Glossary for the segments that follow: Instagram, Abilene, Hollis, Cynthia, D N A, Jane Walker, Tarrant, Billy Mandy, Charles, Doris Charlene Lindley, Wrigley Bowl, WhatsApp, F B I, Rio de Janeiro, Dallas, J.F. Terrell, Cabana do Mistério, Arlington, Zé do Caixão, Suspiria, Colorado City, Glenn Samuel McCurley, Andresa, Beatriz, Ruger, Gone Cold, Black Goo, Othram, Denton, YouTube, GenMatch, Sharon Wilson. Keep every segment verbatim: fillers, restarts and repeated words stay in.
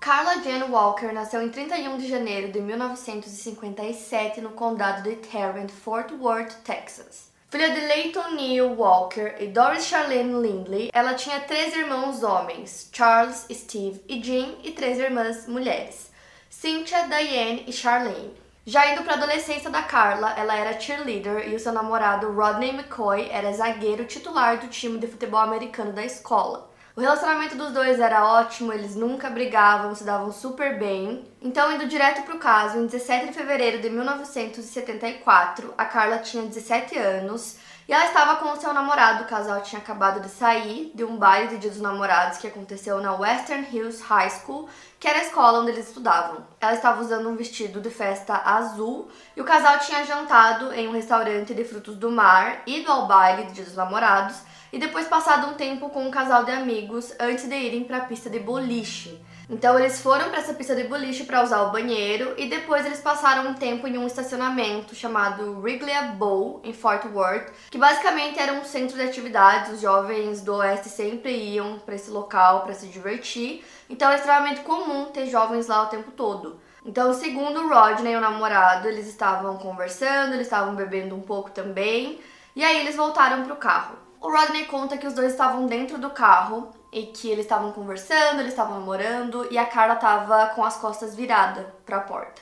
Carla Jane Walker nasceu em trinta e um de janeiro de mil novecentos e cinquenta e sete no condado de Tarrant, Fort Worth, Texas. Filha de Leighton Neal Walker e Doris Charlene Lindley, ela tinha três irmãos homens, Charles, Steve e Jean, e três irmãs mulheres, Cynthia, Diane e Charlene. Já indo para a adolescência da Carla, ela era cheerleader e o seu namorado Rodney McCoy era zagueiro titular do time de futebol americano da escola. O relacionamento dos dois era ótimo, eles nunca brigavam, se davam super bem. Então, indo direto pro caso, em dezessete de fevereiro de mil novecentos e setenta e quatro, a Carla tinha dezessete anos e ela estava com o seu namorado. O casal tinha acabado de sair de um baile de Dia dos Namorados que aconteceu na Western Hills High School, que era a escola onde eles estudavam. Ela estava usando um vestido de festa azul e o casal tinha jantado em um restaurante de frutos do mar, ido ao baile de Dia dos Namorados e depois passado um tempo com um casal de amigos antes de irem para a pista de boliche. Então eles foram para essa pista de boliche para usar o banheiro e depois eles passaram um tempo em um estacionamento chamado Wrigley Bowl, em Fort Worth, que basicamente era um centro de atividades. Os jovens do oeste sempre iam para esse local para se divertir, então é extremamente comum ter jovens lá o tempo todo. Então, segundo o Rodney e o namorado, eles estavam conversando, eles estavam bebendo um pouco também, e aí eles voltaram para o carro. O Rodney conta que os dois estavam dentro do carro e que eles estavam conversando, eles estavam namorando e a Carla estava com as costas viradas para a porta.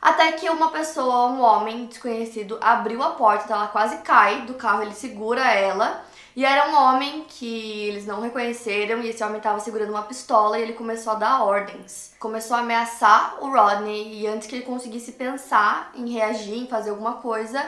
Até que uma pessoa, um homem desconhecido, abriu a porta, então ela quase cai do carro, ele segura ela. E era um homem que eles não reconheceram e esse homem estava segurando uma pistola e ele começou a dar ordens. Começou a ameaçar o Rodney e antes que ele conseguisse pensar em reagir, em fazer alguma coisa,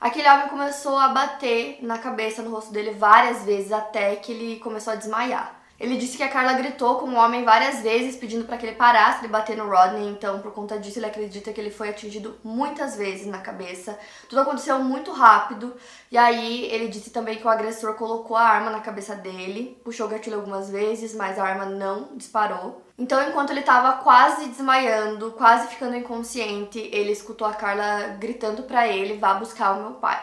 aquele homem começou a bater na cabeça, no rosto dele várias vezes, até que ele começou a desmaiar. Ele disse que a Carla gritou com o homem várias vezes, pedindo para que ele parasse de bater no Rodney. Então, por conta disso, ele acredita que ele foi atingido muitas vezes na cabeça. Tudo aconteceu muito rápido. E aí, ele disse também que o agressor colocou a arma na cabeça dele, puxou o gatilho algumas vezes, mas a arma não disparou. Então, enquanto ele estava quase desmaiando, quase ficando inconsciente, ele escutou a Carla gritando para ele, vá buscar o meu pai.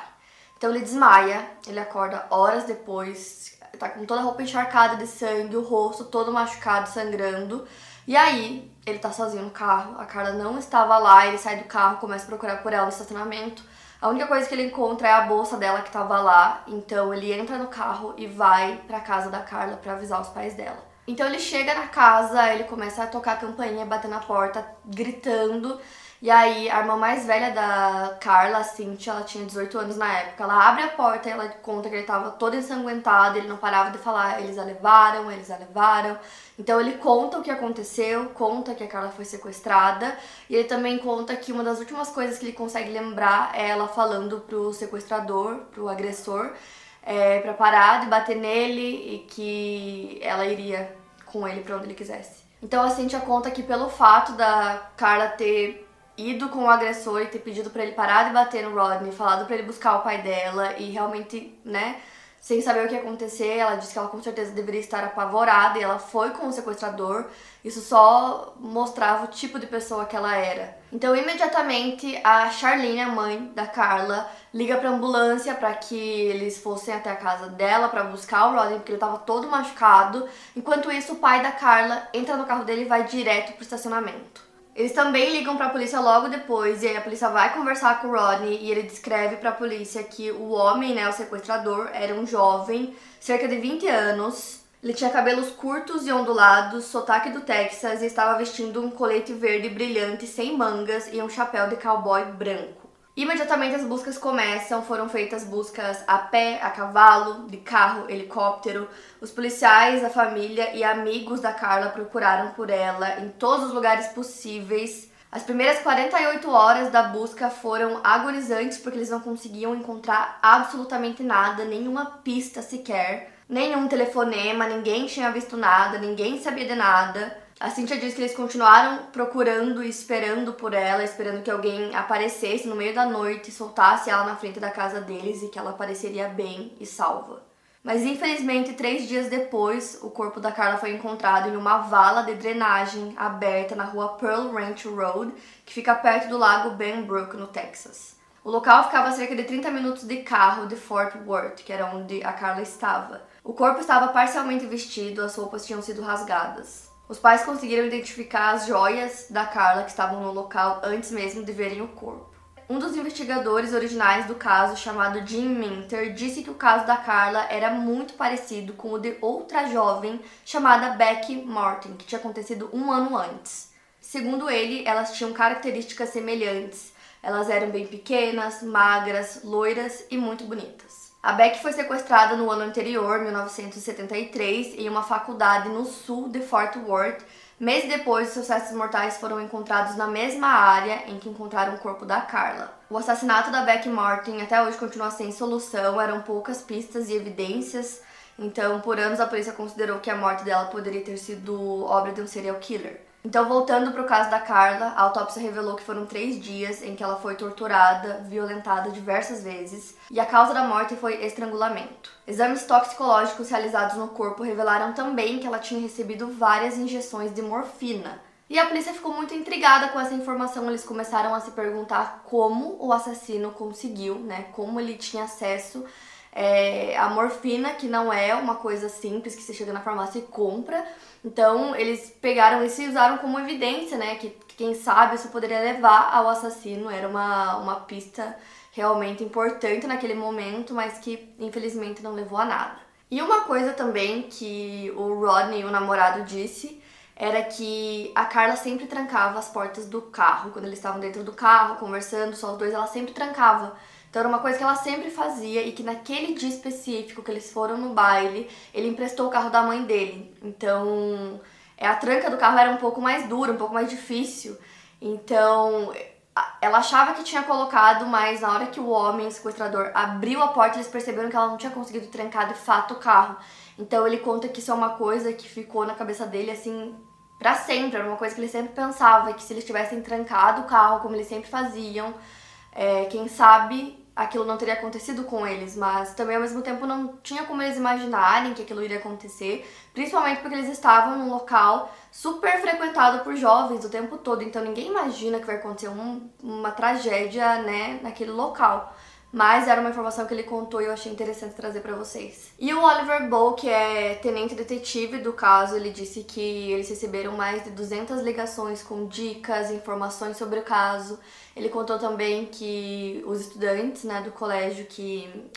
Então, ele desmaia, ele acorda horas depois, tá com toda a roupa encharcada de sangue, o rosto todo machucado, sangrando. E aí, ele tá sozinho no carro, a Carla não estava lá, ele sai do carro, começa a procurar por ela no estacionamento. A única coisa que ele encontra é a bolsa dela que estava lá, então ele entra no carro e vai para a casa da Carla para avisar os pais dela. Então ele chega na casa, ele começa a tocar a campainha, bater na porta, gritando. E aí a irmã mais velha da Carla, a Cynthia, ela tinha dezoito anos na época, ela abre a porta e ela conta que ele estava todo ensanguentado, ele não parava de falar, eles a levaram, eles a levaram. Então ele conta o que aconteceu, conta que a Carla foi sequestrada e ele também conta que uma das últimas coisas que ele consegue lembrar é ela falando pro sequestrador, pro agressor, É, para parar de bater nele e que ela iria com ele para onde ele quisesse. Então a Cynthia conta que pelo fato da Carla ter ido com o agressor e ter pedido para ele parar de bater no Rodney, falado para ele buscar o pai dela e realmente, né, sem saber o que ia acontecer, ela disse que ela com certeza deveria estar apavorada e ela foi com o sequestrador. Isso só mostrava o tipo de pessoa que ela era. Então, imediatamente, a Charlene, a mãe da Carla, liga para a ambulância para que eles fossem até a casa dela para buscar o Rodney, porque ele estava todo machucado. Enquanto isso, o pai da Carla entra no carro dele e vai direto para o estacionamento. Eles também ligam para a polícia logo depois e aí a polícia vai conversar com o Rodney e ele descreve para a polícia que o homem, né, o sequestrador, era um jovem, cerca de vinte anos. Ele tinha cabelos curtos e ondulados, sotaque do Texas e estava vestindo um colete verde brilhante sem mangas e um chapéu de cowboy branco. Imediatamente as buscas começam, foram feitas buscas a pé, a cavalo, de carro, helicóptero. Os policiais, a família e amigos da Carla procuraram por ela em todos os lugares possíveis. As primeiras quarenta e oito horas da busca foram agonizantes porque eles não conseguiam encontrar absolutamente nada, nenhuma pista sequer, nenhum telefonema, ninguém tinha visto nada, ninguém sabia de nada. A Cynthia diz que eles continuaram procurando e esperando por ela, esperando que alguém aparecesse no meio da noite e soltasse ela na frente da casa deles e que ela apareceria bem e salva. Mas infelizmente, três dias depois, o corpo da Carla foi encontrado em uma vala de drenagem aberta na rua Pearl Ranch Road, que fica perto do lago Benbrook, no Texas. O local ficava a cerca de trinta minutos de carro de Fort Worth, que era onde a Carla estava. O corpo estava parcialmente vestido, as roupas tinham sido rasgadas. Os pais conseguiram identificar as joias da Carla que estavam no local antes mesmo de verem o corpo. Um dos investigadores originais do caso, chamado Jim Minter, disse que o caso da Carla era muito parecido com o de outra jovem chamada Becky Martin, que tinha acontecido um ano antes. Segundo ele, elas tinham características semelhantes. Elas eram bem pequenas, magras, loiras e muito bonitas. A Becky foi sequestrada no ano anterior, mil novecentos e setenta e três, em uma faculdade no sul de Fort Worth. Meses depois, seus restos mortais foram encontrados na mesma área em que encontraram o corpo da Carla. O assassinato da Becky Martin até hoje continua sem solução, eram poucas pistas e evidências, então por anos a polícia considerou que a morte dela poderia ter sido obra de um serial killer. Então, voltando para o caso da Carla, a autópsia revelou que foram três dias em que ela foi torturada, violentada diversas vezes, e a causa da morte foi estrangulamento. Exames toxicológicos realizados no corpo revelaram também que ela tinha recebido várias injeções de morfina. E a polícia ficou muito intrigada com essa informação, eles começaram a se perguntar como o assassino conseguiu, né? Como ele tinha acesso É, a morfina, que não é uma coisa simples que você chega na farmácia e compra. Então eles pegaram isso e usaram como evidência, né, que, que quem sabe isso poderia levar ao assassino. Era uma, uma pista realmente importante naquele momento, mas que infelizmente não levou a nada. E uma coisa também que o Rodney, o namorado, disse era que a Carla sempre trancava as portas do carro. Quando eles estavam dentro do carro, conversando, só os dois, ela sempre trancava. Então era uma coisa que ela sempre fazia e que naquele dia específico que eles foram no baile, ele emprestou o carro da mãe dele. Então a tranca do carro era um pouco mais dura, um pouco mais difícil. Então ela achava que tinha colocado, mas na hora que o homem, o sequestrador, abriu a porta, eles perceberam que ela não tinha conseguido trancar de fato o carro. Então ele conta que isso é uma coisa que ficou na cabeça dele assim pra sempre. Era uma coisa que ele sempre pensava, que se eles tivessem trancado o carro, como eles sempre faziam, É, quem sabe aquilo não teria acontecido com eles, mas também ao mesmo tempo não tinha como eles imaginarem que aquilo iria acontecer, principalmente porque eles estavam num local super frequentado por jovens o tempo todo, então ninguém imagina que vai acontecer um, uma tragédia, né, naquele local. Mas era uma informação que ele contou e eu achei interessante trazer pra vocês. E o Oliver Bow, que é tenente detetive do caso, ele disse que eles receberam mais de duzentas ligações com dicas, informações sobre o caso. Ele contou também que os estudantes, né, do colégio que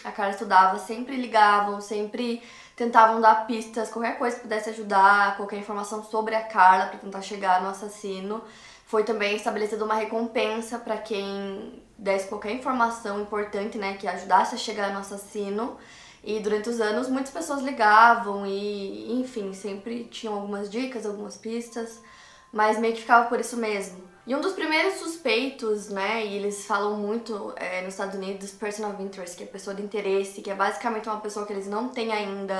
a Carla estudava sempre ligavam, sempre tentavam dar pistas, qualquer coisa que pudesse ajudar, qualquer informação sobre a Carla pra tentar chegar no assassino. Foi também estabelecida uma recompensa para quem desse qualquer informação importante, né, que ajudasse a chegar no assassino. E durante os anos muitas pessoas ligavam e, enfim, sempre tinham algumas dicas, algumas pistas, mas meio que ficava por isso mesmo. E um dos primeiros suspeitos, né, e eles falam muito é, nos Estados Unidos, person of interest, que é pessoa de interesse, que é basicamente uma pessoa que eles não têm ainda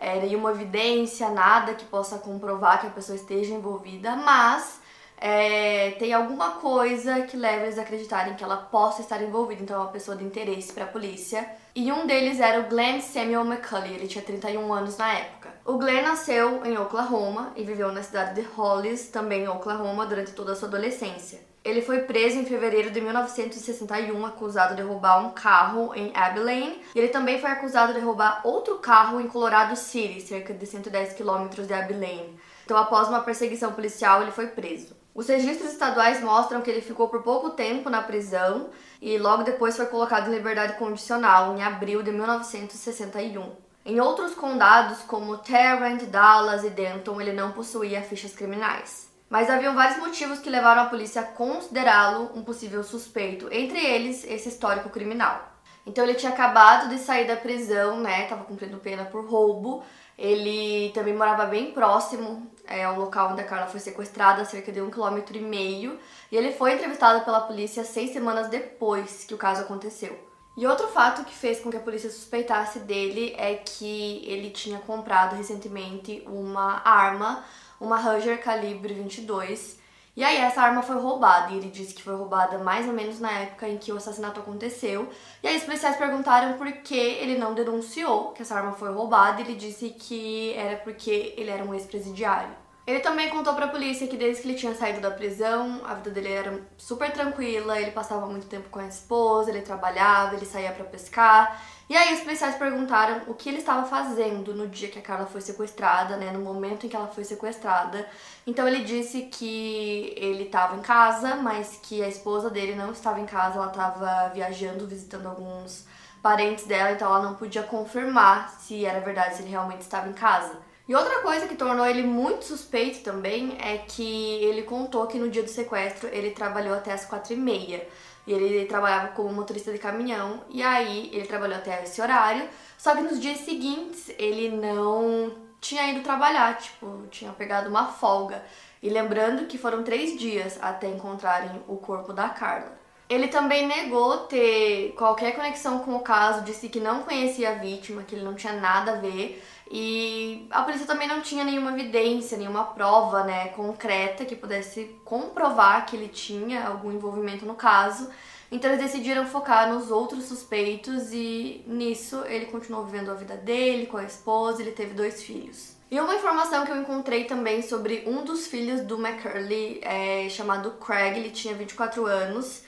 é, nenhuma evidência, nada que possa comprovar que a pessoa esteja envolvida, mas É, tem alguma coisa que leva eles a acreditarem que ela possa estar envolvida, então é uma pessoa de interesse para a polícia. E um deles era o Glenn Samuel McCurley, ele tinha trinta e um anos na época. O Glenn nasceu em Oklahoma e viveu na cidade de Hollis, também em Oklahoma, durante toda a sua adolescência. Ele foi preso em fevereiro de mil novecentos e sessenta e um, acusado de roubar um carro em Abilene. Ele também foi acusado de roubar outro carro em Colorado City, cerca de cento e dez quilômetros de Abilene. Então, após uma perseguição policial, ele foi preso. Os registros estaduais mostram que ele ficou por pouco tempo na prisão e logo depois foi colocado em liberdade condicional, em abril de mil novecentos e sessenta e um. Em outros condados, como Tarrant, Dallas e Denton, ele não possuía fichas criminais. Mas haviam vários motivos que levaram a polícia a considerá-lo um possível suspeito, entre eles esse histórico criminal. Então ele tinha acabado de sair da prisão, né, estava cumprindo pena por roubo. Ele também morava bem próximo é, ao local onde a Carla foi sequestrada, a cerca de um quilômetro e meio. E ele foi entrevistado pela polícia seis semanas depois que o caso aconteceu. E outro fato que fez com que a polícia suspeitasse dele é que ele tinha comprado recentemente uma arma, uma Ruger calibre vinte e dois, e aí essa arma foi roubada, e ele disse que foi roubada mais ou menos na época em que o assassinato aconteceu, e aí os policiais perguntaram por que ele não denunciou que essa arma foi roubada, e ele disse que era porque ele era um ex-presidiário. Ele também contou pra polícia que desde que ele tinha saído da prisão, a vida dele era super tranquila, ele passava muito tempo com a esposa, ele trabalhava, ele saía pra pescar. E aí os policiais perguntaram o que ele estava fazendo no dia que a Carla foi sequestrada, né, no momento em que ela foi sequestrada. Então ele disse que ele estava em casa, mas que a esposa dele não estava em casa, ela estava viajando, visitando alguns parentes dela, então ela não podia confirmar se era verdade, se ele realmente estava em casa. E outra coisa que tornou ele muito suspeito também é que ele contou que no dia do sequestro ele trabalhou até as quatro e meia. E ele trabalhava como motorista de caminhão, e aí ele trabalhou até esse horário. Só que nos dias seguintes ele não tinha ido trabalhar, tipo, tinha pegado uma folga. E lembrando que foram três dias até encontrarem o corpo da Carla. Ele também negou ter qualquer conexão com o caso, disse que não conhecia a vítima, que ele não tinha nada a ver. E a polícia também não tinha nenhuma evidência, nenhuma prova, né, concreta que pudesse comprovar que ele tinha algum envolvimento no caso. Então eles decidiram focar nos outros suspeitos e nisso ele continuou vivendo a vida dele com a esposa, ele teve dois filhos. E uma informação que eu encontrei também sobre um dos filhos do McCurley, é, chamado Craig, ele tinha vinte e quatro anos.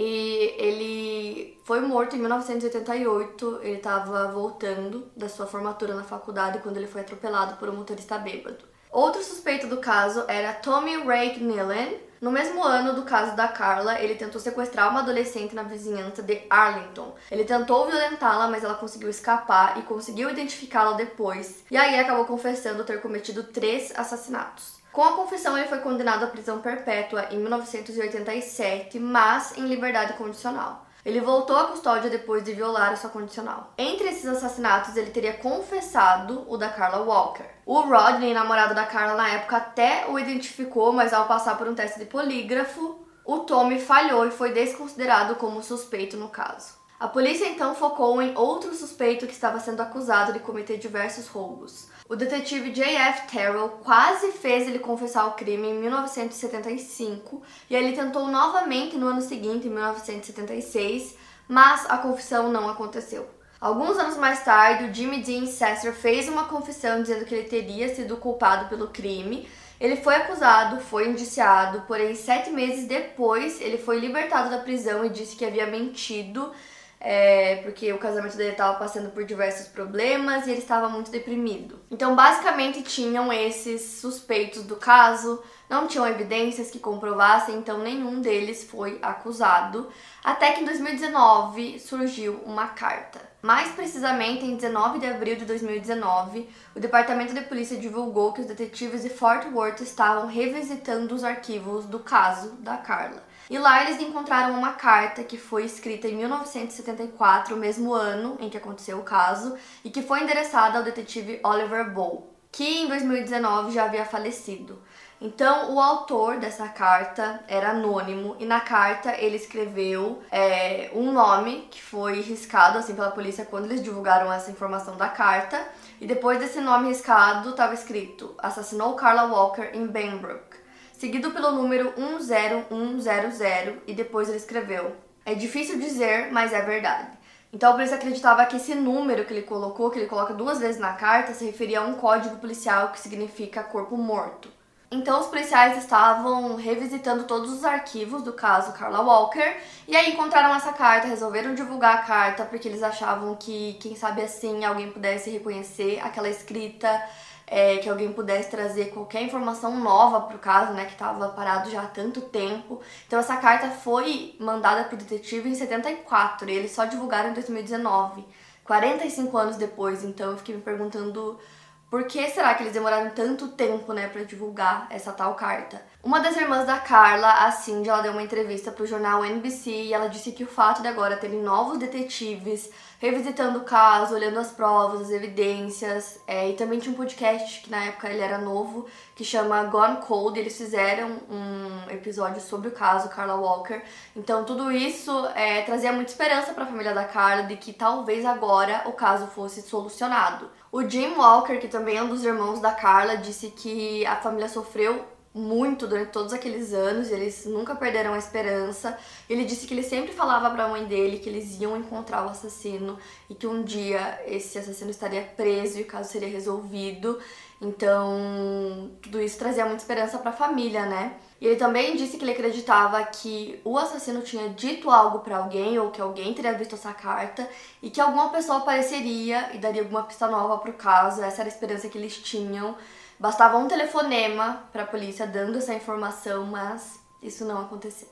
E ele foi morto em mil novecentos e oitenta e oito, ele estava voltando da sua formatura na faculdade quando ele foi atropelado por um motorista bêbado. Outro suspeito do caso era Tommy Ray Millen. No mesmo ano do caso da Carla, ele tentou sequestrar uma adolescente na vizinhança de Arlington. Ele tentou violentá-la, mas ela conseguiu escapar e conseguiu identificá-la depois. E aí acabou confessando ter cometido três assassinatos. Com a confissão, ele foi condenado à prisão perpétua em mil novecentos e oitenta e sete, mas em liberdade condicional. Ele voltou à custódia depois de violar a sua condicional. Entre esses assassinatos, ele teria confessado o da Carla Walker. O Rodney, namorado da Carla na época, até o identificou, mas ao passar por um teste de polígrafo, o Tommy falhou e foi desconsiderado como suspeito no caso. A polícia então focou em outro suspeito que estava sendo acusado de cometer diversos roubos. O detetive J F Terrell quase fez ele confessar o crime em mil novecentos e setenta e cinco e ele tentou novamente no ano seguinte, em mil novecentos e setenta e seis, mas a confissão não aconteceu. Alguns anos mais tarde, o Jimmy Dean Sesser fez uma confissão dizendo que ele teria sido culpado pelo crime. Ele foi acusado, foi indiciado, porém sete meses depois ele foi libertado da prisão e disse que havia mentido. É, porque o casamento dele estava passando por diversos problemas e ele estava muito deprimido. Então basicamente tinham esses suspeitos do caso, não tinham evidências que comprovassem, então nenhum deles foi acusado. Até que em dois mil e dezenove surgiu uma carta. Mais precisamente em dezenove de abril de dois mil e dezenove, o Departamento de Polícia divulgou que os detetives de Fort Worth estavam revisitando os arquivos do caso da Carla. E lá eles encontraram uma carta que foi escrita em mil novecentos e setenta e quatro, o mesmo ano em que aconteceu o caso, e que foi endereçada ao detetive Oliver Bow, que em dois mil e dezenove já havia falecido. Então, o autor dessa carta era anônimo e na carta ele escreveu é, um nome que foi riscado assim pela polícia quando eles divulgaram essa informação da carta. E depois desse nome riscado estava escrito: assassinou Carla Walker em Benbrook, seguido pelo número um zero um zero zero, e depois ele escreveu: é difícil dizer, mas é verdade. Então a polícia acreditava que esse número que ele colocou, que ele coloca duas vezes na carta, se referia a um código policial que significa corpo morto. Então os policiais estavam revisitando todos os arquivos do caso Carla Walker e aí encontraram essa carta, resolveram divulgar a carta porque eles achavam que, quem sabe assim, alguém pudesse reconhecer aquela escrita, é, que alguém pudesse trazer qualquer informação nova para o caso, né, que estava parado já há tanto tempo. Então essa carta foi mandada para o detetive em setenta e quatro e eles só divulgaram em dois mil e dezenove, quarenta e cinco anos depois. Então eu fiquei me perguntando: por que será que eles demoraram tanto tempo, né, pra divulgar essa tal carta? Uma das irmãs da Carla, a Cynthia, ela deu uma entrevista para o jornal N B C e ela disse que o fato de agora terem novos detetives revisitando o caso, olhando as provas, as evidências, é, e também tinha um podcast que na época ele era novo, que chama Gone Cold, e eles fizeram um episódio sobre o caso Carla Walker. Então tudo isso é, trazia muita esperança para a família da Carla de que talvez agora o caso fosse solucionado. O Jane Walker, que também é um dos irmãos da Carla, disse que a família sofreu muito durante todos aqueles anos, eles nunca perderam a esperança. Ele disse que ele sempre falava para a mãe dele que eles iam encontrar o assassino e que um dia esse assassino estaria preso e o caso seria resolvido. Então, tudo isso trazia muita esperança para a família, né? E ele também disse que ele acreditava que o assassino tinha dito algo para alguém ou que alguém teria visto essa carta e que alguma pessoa apareceria e daria alguma pista nova para o caso. Essa era a esperança que eles tinham. Bastava um telefonema para a polícia dando essa informação, mas isso não aconteceu.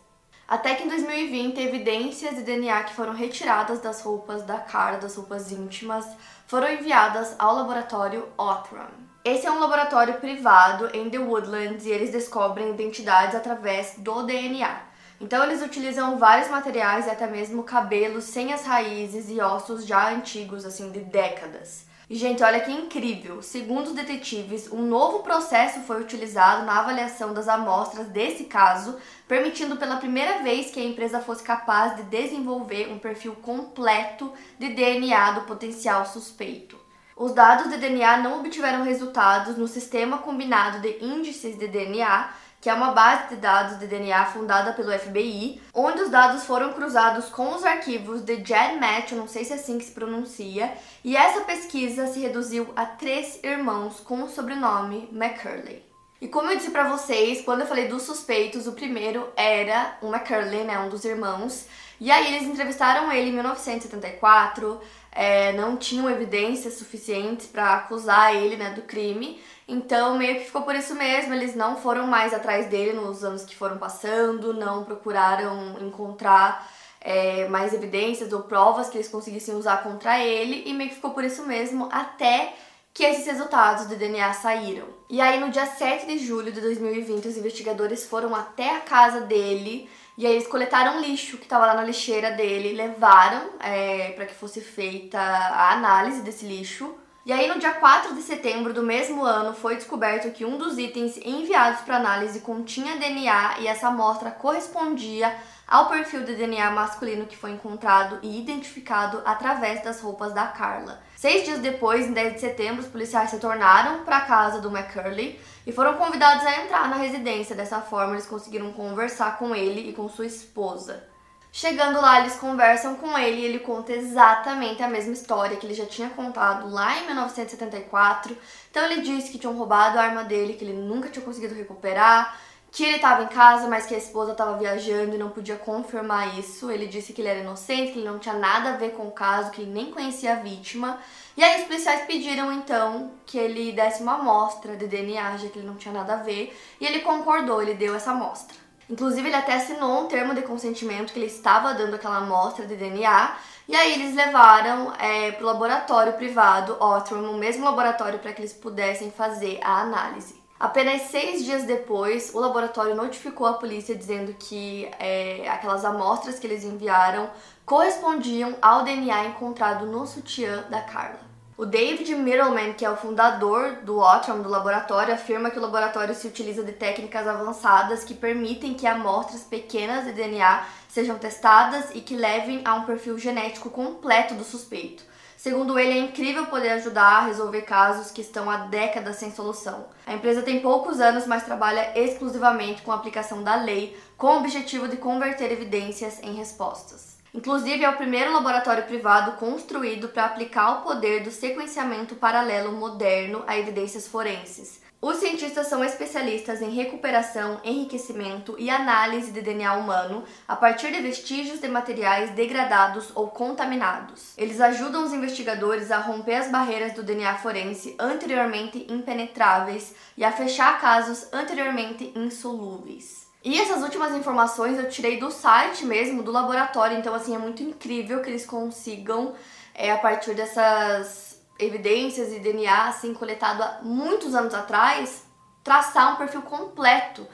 Até que em dois mil e vinte, evidências de D N A que foram retiradas das roupas da Carla, das roupas íntimas, foram enviadas ao laboratório Othram. Esse é um laboratório privado em The Woodlands e eles descobrem identidades através do D N A. Então eles utilizam vários materiais e até mesmo cabelos sem as raízes e ossos já antigos, assim, de décadas. E, gente, olha que incrível! Segundo os detetives, um novo processo foi utilizado na avaliação das amostras desse caso, permitindo pela primeira vez que a empresa fosse capaz de desenvolver um perfil completo de D N A do potencial suspeito. Os dados de D N A não obtiveram resultados no Sistema Combinado de Índices de D N A, que é uma base de dados de D N A fundada pelo F B I, onde os dados foram cruzados com os arquivos de GenMatch, eu não sei se é assim que se pronuncia, e essa pesquisa se reduziu a três irmãos com o sobrenome McCurley. E como eu disse pra vocês, quando eu falei dos suspeitos, o primeiro era o McCurley, né, um dos irmãos, e aí eles entrevistaram ele em mil novecentos e setenta e quatro, é, não tinham evidências suficientes para acusar ele, né, do crime, então meio que ficou por isso mesmo, eles não foram mais atrás dele nos anos que foram passando, não procuraram encontrar é, mais evidências ou provas que eles conseguissem usar contra ele, e meio que ficou por isso mesmo até que esses resultados do D N A saíram. E aí, no dia sete de julho de dois mil e vinte, os investigadores foram até a casa dele e aí eles coletaram lixo que estava lá na lixeira dele, levaram é, para que fosse feita a análise desse lixo. E aí, no dia quatro de setembro do mesmo ano, foi descoberto que um dos itens enviados para análise continha D N A e essa amostra correspondia ao perfil de D N A masculino que foi encontrado e identificado através das roupas da Carla. Seis dias depois, em dez de setembro, os policiais se tornaram para a casa do McCurley e foram convidados a entrar na residência. Dessa forma, eles conseguiram conversar com ele e com sua esposa. Chegando lá, eles conversam com ele e ele conta exatamente a mesma história que ele já tinha contado lá em mil novecentos e setenta e quatro. Então ele disse que tinham roubado a arma dele, que ele nunca tinha conseguido recuperar, que ele estava em casa, mas que a esposa estava viajando e não podia confirmar isso. Ele disse que ele era inocente, que ele não tinha nada a ver com o caso, que ele nem conhecia a vítima. E aí os policiais pediram, então, que ele desse uma amostra de D N A, já que ele não tinha nada a ver. E ele concordou, ele deu essa amostra. Inclusive, ele até assinou um termo de consentimento que ele estava dando aquela amostra de D N A. E aí eles levaram é, para o laboratório privado, Othram, no mesmo laboratório, para que eles pudessem fazer a análise. Apenas seis dias depois, o laboratório notificou a polícia dizendo que é, aquelas amostras que eles enviaram correspondiam ao D N A encontrado no sutiã da Carla. O David Middleman, que é o fundador do Othram, do laboratório, afirma que o laboratório se utiliza de técnicas avançadas que permitem que amostras pequenas de D N A sejam testadas e que levem a um perfil genético completo do suspeito. Segundo ele, é incrível poder ajudar a resolver casos que estão há décadas sem solução. A empresa tem poucos anos, mas trabalha exclusivamente com a aplicação da lei, com o objetivo de converter evidências em respostas. Inclusive, é o primeiro laboratório privado construído para aplicar o poder do sequenciamento paralelo moderno a evidências forenses. Os cientistas são especialistas em recuperação, enriquecimento e análise de D N A humano a partir de vestígios de materiais degradados ou contaminados. Eles ajudam os investigadores a romper as barreiras do D N A forense anteriormente impenetráveis e a fechar casos anteriormente insolúveis. E essas últimas informações eu tirei do site mesmo, do laboratório, então assim, é muito incrível que eles consigam, é, a partir dessas evidências e D N A assim, coletado há muitos anos atrás, traçar um perfil completo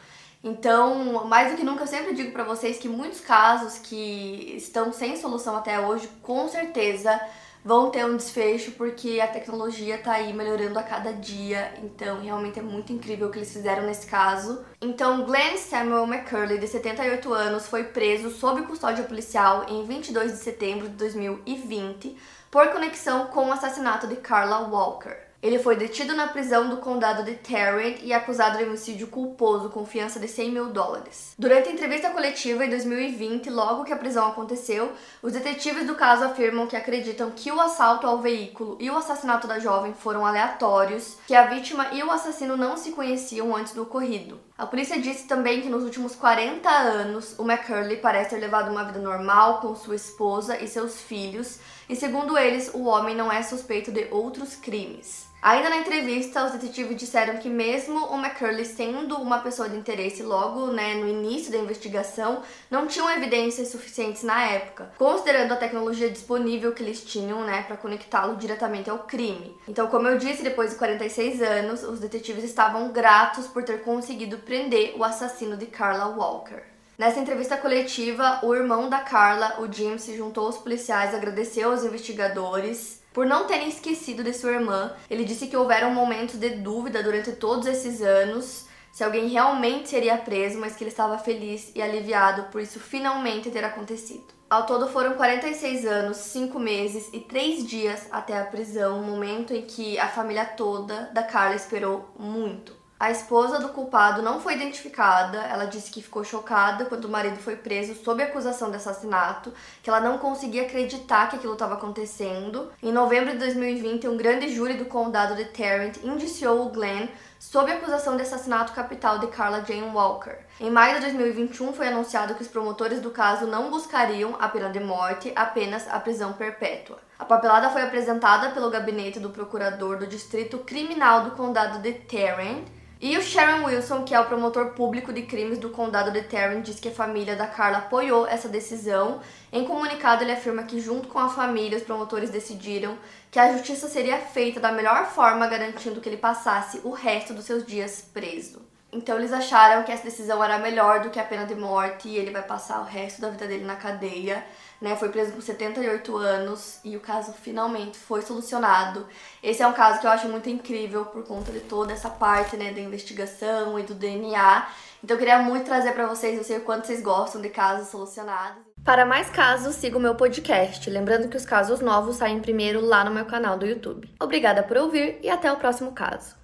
Então, mais do que nunca, eu sempre digo para vocês que muitos casos que estão sem solução até hoje, com certeza vão ter um desfecho, porque a tecnologia tá aí melhorando a cada dia, então realmente é muito incrível o que eles fizeram nesse caso. Então, Glenn Samuel McCurley, de setenta e oito anos, foi preso sob custódia policial em vinte e dois de setembro de dois mil e vinte por conexão com o assassinato de Carla Walker. Ele foi detido na prisão do condado de Tarrant e acusado de homicídio culposo, com fiança de cem mil dólares. Durante a entrevista coletiva em dois mil e vinte, logo que a prisão aconteceu, os detetives do caso afirmam que acreditam que o assalto ao veículo e o assassinato da jovem foram aleatórios, que a vítima e o assassino não se conheciam antes do ocorrido. A polícia disse também que nos últimos quarenta anos, o McCurley parece ter levado uma vida normal com sua esposa e seus filhos, e segundo eles, o homem não é suspeito de outros crimes. Ainda na entrevista, os detetives disseram que mesmo o McCurley sendo uma pessoa de interesse logo, né, no início da investigação, não tinham evidências suficientes na época, considerando a tecnologia disponível que eles tinham, né, para conectá-lo diretamente ao crime. Então, como eu disse, depois de quarenta e seis anos, os detetives estavam gratos por ter conseguido prender o assassino de Carla Walker. Nessa entrevista coletiva, o irmão da Carla, o Jim, se juntou aos policiais e agradeceu aos investigadores por não terem esquecido de sua irmã. Ele disse que houveram momentos de dúvida durante todos esses anos se alguém realmente seria preso, mas que ele estava feliz e aliviado por isso finalmente ter acontecido. Ao todo foram quarenta e seis anos, cinco meses e três dias até a prisão, um momento em que a família toda da Carla esperou muito. A esposa do culpado não foi identificada, ela disse que ficou chocada quando o marido foi preso sob acusação de assassinato, que ela não conseguia acreditar que aquilo estava acontecendo. Em novembro de dois mil e vinte, um grande júri do condado de Tarrant indiciou o Glenn sob acusação de assassinato capital de Carla Jane Walker. Em maio de dois mil e vinte e um, foi anunciado que os promotores do caso não buscariam a pena de morte, apenas a prisão perpétua. A papelada foi apresentada pelo gabinete do procurador do Distrito Criminal do Condado de Tarrant, e o Sharon Wilson, que é o promotor público de crimes do condado de Tarrant, diz que a família da Carla apoiou essa decisão. Em comunicado, ele afirma que, junto com a família, os promotores decidiram que a justiça seria feita da melhor forma, garantindo que ele passasse o resto dos seus dias preso. Então, eles acharam que essa decisão era melhor do que a pena de morte e ele vai passar o resto da vida dele na cadeia. Né, foi preso com setenta e oito anos e o caso finalmente foi solucionado. Esse é um caso que eu acho muito incrível por conta de toda essa parte, né, da investigação e do D N A. Então eu queria muito trazer para vocês, eu sei o quanto vocês gostam de casos solucionados. Para mais casos, siga o meu podcast. Lembrando que os casos novos saem primeiro lá no meu canal do YouTube. Obrigada por ouvir e até o próximo caso.